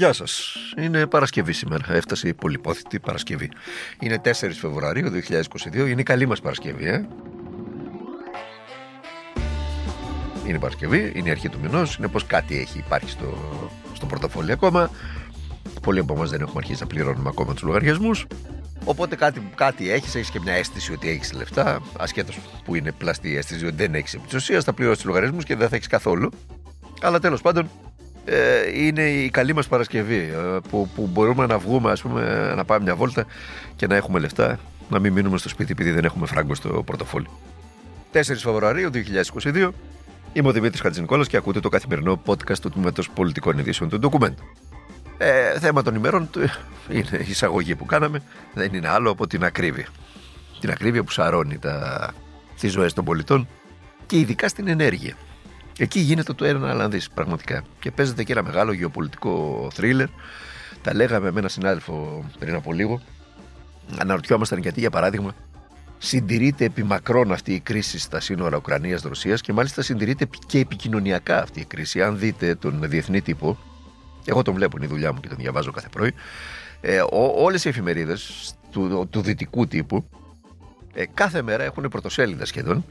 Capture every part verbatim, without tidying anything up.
Γεια σας. Είναι Παρασκευή σήμερα. Έφτασε η πολυπόθητη Παρασκευή. Είναι τέσσερις Φεβρουαρίου δύο χιλιάδες είκοσι δύο. Είναι η καλή μας Παρασκευή, ε. Είναι Παρασκευή, είναι η αρχή του μηνός. Είναι πως κάτι έχει υπάρχει στο, στο πορτοφόλι ακόμα. Πολλοί από εμάς δεν έχουμε αρχίσει να πληρώνουμε ακόμα τους λογαριασμούς. Οπότε κάτι, κάτι έχεις, έχεις και μια αίσθηση ότι έχεις λεφτά. Ασχέτως που είναι πλαστή αίσθηση ότι δεν έχεις επί της ουσίας, θα πληρώσεις τους λογαριασμούς και δεν θα έχεις καθόλου. Αλλά τέλος πάντων, ε, είναι η καλή μας Παρασκευή ε, που, που μπορούμε να βγούμε, ας πούμε, να πάμε μια βόλτα και να έχουμε λεφτά. Να μην μείνουμε στο σπίτι επειδή δεν έχουμε φράγκο στο πορτοφόλι. τέσσερις Φεβρουαρίου δύο χιλιάδες είκοσι δύο. Είμαι ο Δημήτρης Χατζηνικόλας και ακούτε το καθημερινό podcast του Τμήματος Πολιτικών Ειδήσεων του Ντοκουμέντου. Ε, θέμα των ημερών είναι η εισαγωγή που κάναμε, δεν είναι άλλο από την ακρίβεια. Την ακρίβεια που σαρώνει τα... τις ζωές των πολιτών και ειδικά στην ενέργεια. Εκεί γίνεται το ένα να δεις πραγματικά. Και παίζεται και ένα μεγάλο γεωπολιτικό θρίλερ. Τα λέγαμε με έναν συνάδελφο πριν από λίγο. Αναρωτιόμασταν γιατί, για παράδειγμα, συντηρείται επί μακρόν αυτή η κρίση στα σύνορα Ουκρανίας-Ρωσίας και μάλιστα συντηρείται και επικοινωνιακά αυτή η κρίση. Αν δείτε τον διεθνή τύπο, εγώ τον βλέπω, είναι η δουλειά μου και τον διαβάζω κάθε πρωί, ε, ό, όλες οι εφημερίδες του, του δυτικού τύπου ε, κάθε μέρα έχουν πρωτοσέλιδα σχεδόν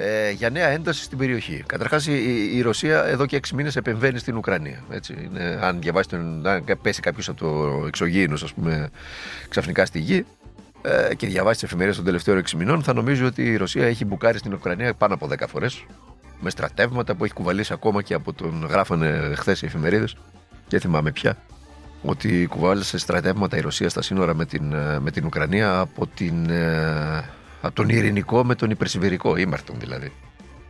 ε, για νέα ένταση στην περιοχή. Καταρχάς η, η Ρωσία εδώ και έξι μήνες επεμβαίνει στην Ουκρανία. Έτσι, είναι, αν, διαβάσει τον, αν πέσει κάποιος από το εξωγήινος, ας πούμε, ξαφνικά στη γη ε, και διαβάσει τις εφημερίδες των τελευταίων έξι μηνών, θα νομίζει ότι η Ρωσία έχει μπουκάρει στην Ουκρανία πάνω από δέκα φορές με στρατεύματα που έχει κουβαλήσει ακόμα και από τον γράφανε χθες οι εφημερίδες. Και θυμάμαι πια ότι κουβάλισε στρατεύματα η Ρωσία στα σύνορα με την, με την Ουκρανία από, την, από τον Ειρηνικό με τον Υπερσιβηρικό, ήμαρτον δηλαδή.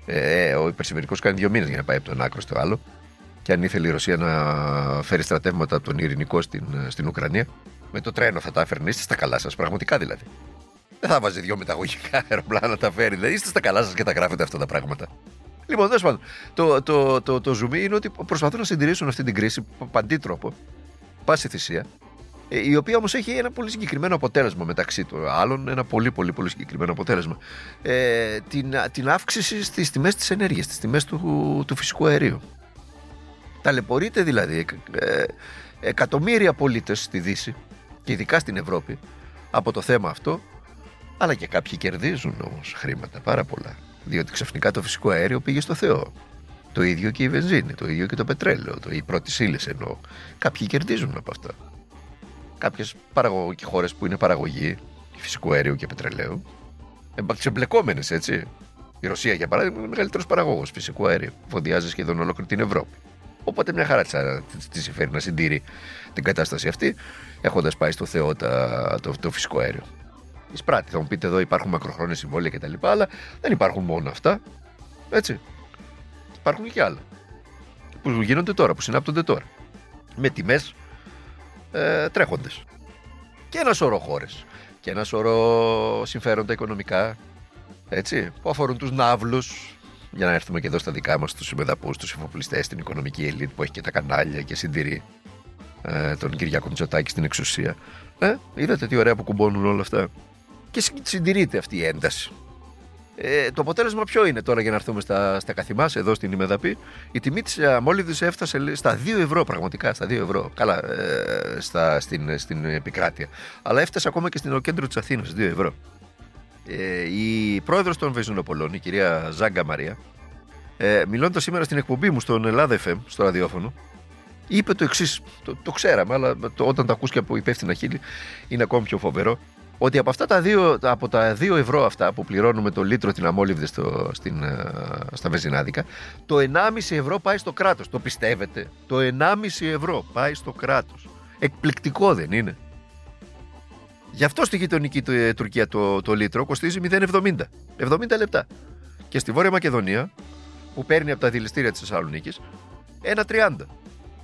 Ε, ο Υπερσιβηρικός κάνει δύο μήνες για να πάει από τον άκρο στο άλλο. Και αν ήθελε η Ρωσία να φέρει στρατεύματα από τον Ειρηνικό στην, στην Ουκρανία, με το τρένο θα τα έφερνε. Είστε στα καλά σας, πραγματικά δηλαδή. Δεν θα βάζει δύο μεταγωγικά αεροπλάνα να τα φέρει. Δηλαδή είστε στα καλά σας και τα γράφετε αυτά τα πράγματα. Λοιπόν, δες πάνω, το, το, το, το ζουμί είναι ότι προσπαθούν να συντηρήσουν αυτή την κρίση παντή τρόπο, πάση θυσία, η οποία όμως έχει ένα πολύ συγκεκριμένο αποτέλεσμα μεταξύ των άλλων, ένα πολύ πολύ πολύ συγκεκριμένο αποτέλεσμα, ε, την, την αύξηση στις τιμές της ενέργειας, στις τιμές του, του φυσικού αερίου. Ταλαιπωρείται δηλαδή ε, εκατομμύρια πολίτες στη Δύση και ειδικά στην Ευρώπη από το θέμα αυτό, αλλά και κάποιοι κερδίζουν όμως χρήματα πάρα πολλά. Διότι ξαφνικά το φυσικό αέριο πήγε στο Θεό. Το ίδιο και η βενζίνη, το ίδιο και το πετρέλαιο, το, οι πρώτες ύλες εννοώ. Κάποιοι κερδίζουν από αυτά. Κάποιες χώρες που είναι παραγωγή φυσικού αέριου και πετρελαίου, εμπλεκόμενες έτσι. Η Ρωσία, για παράδειγμα, είναι μεγαλύτερος παραγωγός φυσικού αέριου. Φοδιάζει σχεδόν ολόκληρη την Ευρώπη. Οπότε μια χαρά τη συμφέρει να συντηρεί την κατάσταση αυτή, έχοντας πάει στο Θεό τα, το, το φυσικό αέριο. Εισπράτη, θα μου πείτε εδώ υπάρχουν μακροχρόνια συμβόλαια κτλ. Αλλά δεν υπάρχουν μόνο αυτά. Έτσι. Υπάρχουν και άλλα που γίνονται τώρα, που συνάπτονται τώρα. Με τιμές ε, τρέχοντες. Και ένα σωρό χώρες. Και ένα σωρό συμφέροντα οικονομικά. Έτσι. Που αφορούν τους ναύλους. Για να έρθουμε και εδώ στα δικά μας, τους συμμεδαπούς, τους εφοπλιστές, την οικονομική ελίτ που έχει και τα κανάλια και συντηρεί ε, τον Κυριάκο Μητσοτάκη στην εξουσία. Ε, είδατε τι ωραία που κουμπώνουν όλα αυτά. Και συντηρείται αυτή η ένταση. Ε, το αποτέλεσμα ποιο είναι τώρα, για να έρθουμε στα, στα καθημάς, εδώ στην Ημεδαπή? Η τιμή της αμόλυδης έφτασε στα δύο ευρώ, πραγματικά στα δύο ευρώ. Καλά, ε, στα, στην, στην επικράτεια. Αλλά έφτασε ακόμα και στην κέντρο της Αθήνας, δύο ευρώ. Ε, η πρόεδρος των Βεζινοπολών, η κυρία Ζάγκα Μαρία, ε, μιλώντας σήμερα στην εκπομπή μου στον Ελλάδα εφ εμ, στο ραδιόφωνο, είπε το εξής, το, το ξέραμε, αλλά το, όταν τα ακούς και από υπεύθυνα χείλη, είναι ακόμη πιο φοβερό. Ότι από, αυτά τα δύο, από τα δύο ευρώ αυτά που πληρώνουμε το λίτρο την αμόλυβδη στο, στην, στα βεζινάδικα, το ενάμιση ευρώ πάει στο κράτος. Το πιστεύετε? Το ενάμιση ευρώ πάει στο κράτος. Εκπληκτικό δεν είναι? Γι' αυτό στη γειτονική ε, Τουρκία το, το λίτρο κοστίζει μηδέν κόμμα εβδομήντα. εβδομήντα λεπτά. Και στη Βόρεια Μακεδονία, που παίρνει από τα δηληστήρια της Θεσσαλονίκης, ένα τριάντα.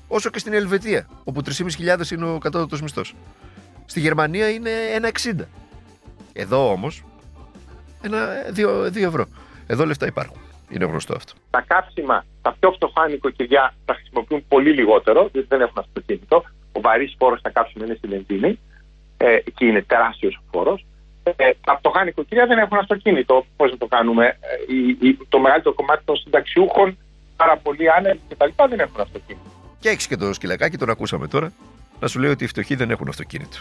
Όσο και στην Ελβετία, όπου τρεις χιλιάδες πεντακόσια είναι ο κατώτατος μισθός. Στη Γερμανία είναι ένα εξήντα. Εδώ όμως, δύο ευρώ. Εδώ λεφτά υπάρχουν. Είναι γνωστό αυτό. Τα κάψιμα, τα πιο φτωχά νοικοκυριά τα χρησιμοποιούν πολύ λιγότερο, διότι δεν έχουν αυτοκίνητο. Ο βαρύς φόρος στα κάψιμα είναι στη βενζίνη. Ε, εκεί είναι τεράστιος ο φόρος. Ε, τα φτωχά νοικοκυριά δεν έχουν αυτοκίνητο. Πώς να το κάνουμε? Ε, η, η, το μεγαλύτερο κομμάτι των συνταξιούχων, πάρα πολλοί άνεργοι κτλ. Δεν έχουν αυτοκίνητο. Και έχεις και το σκυλακάκι, τον ακούσαμε τώρα, να σου λέει ότι οι φτωχοί δεν έχουν αυτοκίνητο.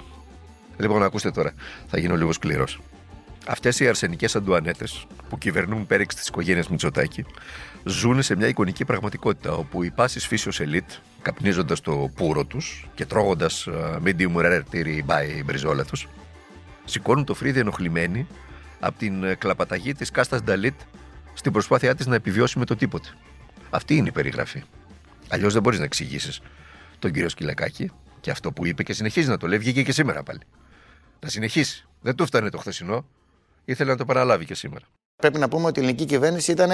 Λοιπόν, ακούστε τώρα, θα γίνω λίγο σκληρός. Αυτές οι αρσενικές αντουανέτες που κυβερνούν πέριξ της οικογένειας Μητσοτάκη ζουν σε μια εικονική πραγματικότητα όπου οι πάσης φύσεως ελίτ, καπνίζοντας το πούρο τους και τρώγοντας medium rare τύρι by μπριζόλα τους, σηκώνουν το φρύδι ενοχλημένοι από την κλαπαταγή της κάστας Νταλίτ στην προσπάθειά της να επιβιώσει με το τίποτε. Αυτή είναι η περιγραφή. Αλλιώς δεν μπορείς να εξηγήσεις τον κύριο Σκυλακάκη και αυτό που είπε και συνεχίζει να το λέει, βγήκε και σήμερα πάλι. Να συνεχίσει. Δεν του φτάνε το χθεσινό. Ήθελε να το παραλάβει και σήμερα. Πρέπει να πούμε ότι η ελληνική κυβέρνηση ήταν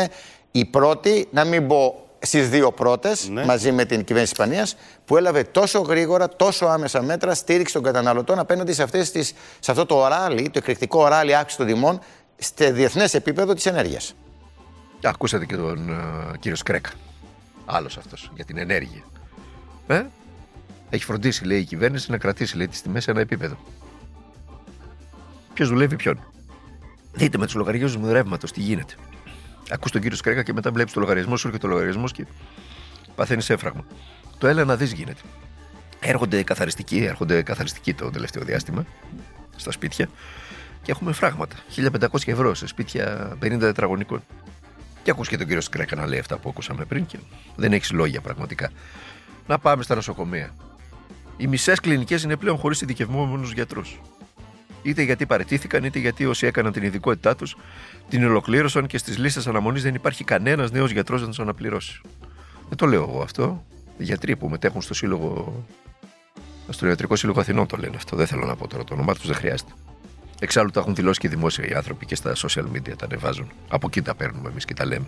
η πρώτη, να μην πω στις δύο πρώτες, ναι, μαζί με την κυβέρνηση της Ισπανίας, που έλαβε τόσο γρήγορα, τόσο άμεσα μέτρα στήριξη των καταναλωτών απέναντι σε, αυτές τις, σε αυτό το οράλι, το εκρηκτικό οράλι αύξηση των τιμών σε διεθνές επίπεδο της ενέργειας. Ακούσατε και τον uh, κύριο Κρέκα. Άλλος αυτός για την ενέργεια. Ε? Έχει φροντίσει, λέει, η κυβέρνηση να κρατήσει, λέει, τις τιμές σε ένα επίπεδο. Ποιος δουλεύει ποιον. Δείτε με τους λογαριασμούς του ρεύματος τι γίνεται. Ακούς τον κύριο Σκρέκα και μετά βλέπεις το λογαριασμό σου, έρχεται ο λογαριασμός και παθαίνεις έφραγμα. Το έλα να δεις γίνεται. Έρχονται καθαριστικοί, έρχονται καθαριστικοί το τελευταίο διάστημα στα σπίτια και έχουμε φράγματα. χίλια πεντακόσια ευρώ σε σπίτια πενήντα τετραγωνικών. Και ακούς και τον κύριο Σκρέκα να λέει αυτά που ακούσαμε πριν και δεν έχεις λόγια πραγματικά. Να πάμε στα νοσοκομεία. Οι μισές κλινικές είναι πλέον χωρίς ειδικευόμενους γιατρούς. Είτε γιατί παραιτήθηκαν, είτε γιατί όσοι έκαναν την ειδικότητά τους την ολοκλήρωσαν και στις λίστες αναμονής δεν υπάρχει κανένας νέος γιατρός να τους αναπληρώσει. Δεν το λέω εγώ αυτό. Οι γιατροί που μετέχουν στο σύλλογο, στο Ιατρικό Σύλλογο Αθηνών το λένε αυτό. Δεν θέλω να πω τώρα το όνομά τους, δεν χρειάζεται. Εξάλλου τα έχουν δηλώσει και δημόσια οι άνθρωποι και στα social media τα ανεβάζουν. Από εκεί τα παίρνουμε εμείς και τα λέμε.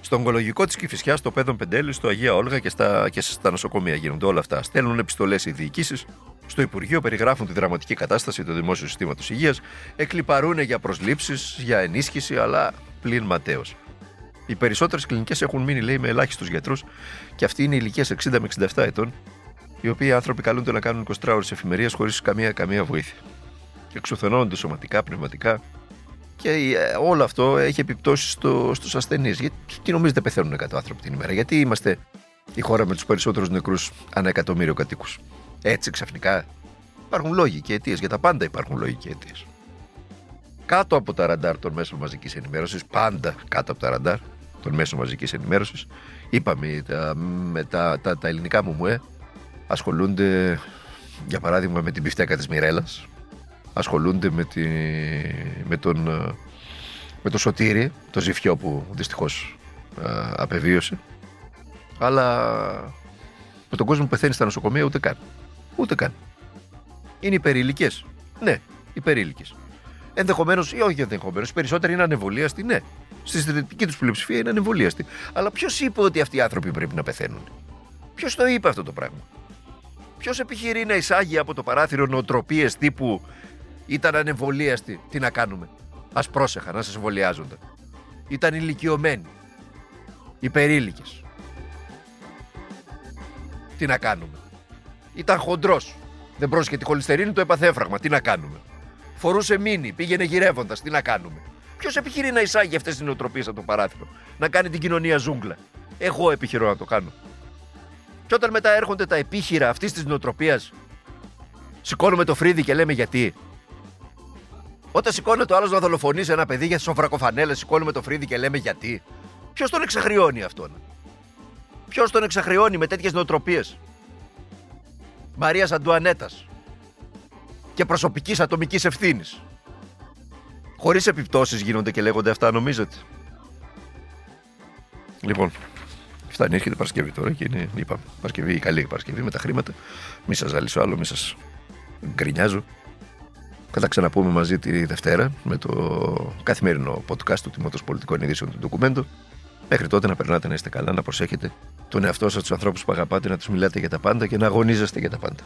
Στο ογκολογικό της Κηφισιάς, στο Πέδον Πεντέλη, στο Αγία Όλγα και στα, και στα νοσοκομεία γίνονται όλα αυτά. Στέλνουν επιστολές οι διοικήσεις. Στο Υπουργείο περιγράφουν τη δραματική κατάσταση του δημόσιου συστήματος υγείας, εκλιπαρούνε για προσλήψεις, για ενίσχυση, αλλά πλην ματέως. Οι περισσότερες κλινικές έχουν μείνει, λέει, με ελάχιστους γιατρούς και αυτοί είναι οι ηλικίες εξήντα με εξήντα επτά ετών, οι οποίοι άνθρωποι καλούνται να κάνουν εικοσιτρία ώρες εφημερίας χωρίς καμία, καμία βοήθεια. Εξουθενώνονται σωματικά, πνευματικά και όλο αυτό έχει επιπτώσεις στο, στους ασθενείς. Γιατί τι νομίζετε πεθαίνουν εκατό άνθρωποι την ημέρα, γιατί είμαστε η χώρα με τους περισσότερους νεκρούς ανά εκατομμύριο κατοίκους. Έτσι ξαφνικά υπάρχουν λόγοι και αιτίες, για τα πάντα υπάρχουν λόγοι και αιτίες. Κάτω από τα ραντάρ των μέσων μαζικής ενημέρωσης, πάντα κάτω από τα ραντάρ των μέσων μαζικής ενημέρωσης, είπαμε τα, με τα, τα, τα ελληνικά μουμουέ ασχολούνται για παράδειγμα με την πιφτέκα της Μιρέλλας, ασχολούνται με, τη, με, τον, με το Σωτήρι, το ζυφιό που δυστυχώς α, απεβίωσε, αλλά με τον κόσμο που πεθαίνει στα νοσοκομεία ούτε καν. Ούτε καν. Είναι υπερήλικες. Ναι, υπερήλικες. Ενδεχομένως ή όχι ενδεχομένως. Οι περισσότεροι είναι ανεμβολίαστοι, ναι. Στη συντριπτική τους πλειοψηφία είναι ανεμβολίαστοι. Αλλά ποιος είπε ότι αυτοί οι άνθρωποι πρέπει να πεθαίνουν? Ποιος το είπε αυτό το πράγμα? Ποιος επιχειρεί να εισάγει από το παράθυρο νοοτροπίες τύπου ήταν ανεμβολίαστοι? Τι να κάνουμε? Ας πρόσεχαν, ας εμβολιάζονταν. Ήταν ηλικιωμένοι. Υπερήλικες. Τι να κάνουμε? Ήταν χοντρός. Δεν πρόσεχε τη χολυστερίνη, το έπαθε έφραγμα. Τι να κάνουμε? Φορούσε μίνι, πήγαινε γυρεύοντας. Τι να κάνουμε? Ποιος επιχειρεί να εισάγει αυτές τις νοοτροπίες από το παράθυρο? Να κάνει την κοινωνία ζούγκλα. Εγώ επιχειρώ να το κάνω. Και όταν μετά έρχονται τα επίχειρα αυτής της νοοτροπίας, σηκώνουμε το φρύδι και λέμε γιατί. Όταν σηκώνεται ο άλλος να δολοφονήσει ένα παιδί για σοβρακοφανέλες, σηκώνουμε το φρύδι και λέμε γιατί. Ποιος τον εξαχρεώνει αυτόν? Ποιος τον εξαχρεώνει με τέτοιες νοοτροπίες? Μαρίας Αντουανέτας και προσωπικής ατομικής ευθύνης. Χωρίς επιπτώσεις γίνονται και λέγονται αυτά, νομίζετε? Λοιπόν, φτάνει, έρχεται Παρασκευή τώρα και είναι, είπαμε, Παρασκευή, η καλή Παρασκευή με τα χρήματα. Μη σας ζαλίσω άλλο, μη σας γκρινιάζω. Θα τα ξαναπούμε μαζί τη Δευτέρα με το καθημερινό podcast του Τμήματος Πολιτικών Ειδήσεων του Ντοκουμέντου. Μέχρι τότε να περνάτε, να είστε καλά, να προσέχετε τον εαυτό σας, τους ανθρώπους που αγαπάτε, να τους μιλάτε για τα πάντα και να αγωνίζεστε για τα πάντα.